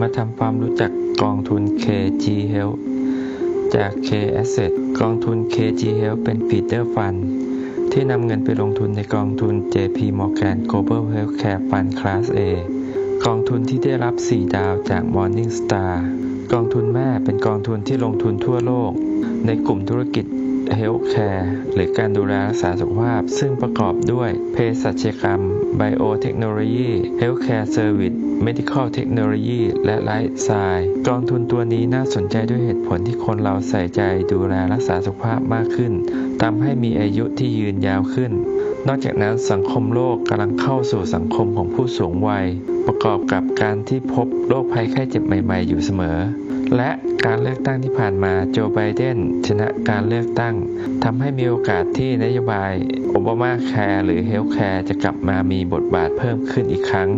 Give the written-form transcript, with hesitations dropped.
มาทำความรู้จักกองทุน K-GHEALTH จาก K-Asset กองทุน K-GHEALTH เป็น Feeder Fund ที่นำเงินไปลงทุนในกองทุน JP Morgan Global Healthcare Fund Class A กองทุนที่ได้รับ4ดาวจาก MorningStar กองทุนแม่เป็นกองทุนที่ลงทุนทั่วโลกในกลุ่มธุรกิจ Healthcare หรือการดูแลรักษาสุขภาพซึ่งประกอบด้วยเภสัชกรรม Biotechnology Healthcare Service Medical Technology และ Life Science กองทุนตัวนี้น่าสนใจด้วยเหตุผลที่คนเราใส่ใจดูแลรักษาสุขภาพมากขึ้นทำให้มีอายุที่ยืนยาวขึ้นนอกจากนั้นสังคมโลกกำลังเข้าสู่สังคมของผู้สูงวัยประกอบกับการที่พบโรคภัยไข้เจ็บใหม่ๆอยู่เสมอและการเลือกตั้งที่ผ่านมาโจไบเดนชนะการเลือกตั้งทำให้มีโอกาสที่นโยบายโอบามาแคร์หรือเฮลท์แคร์จะกลับมามีบทบาทเพิ่มขึ้นอีกครั้ง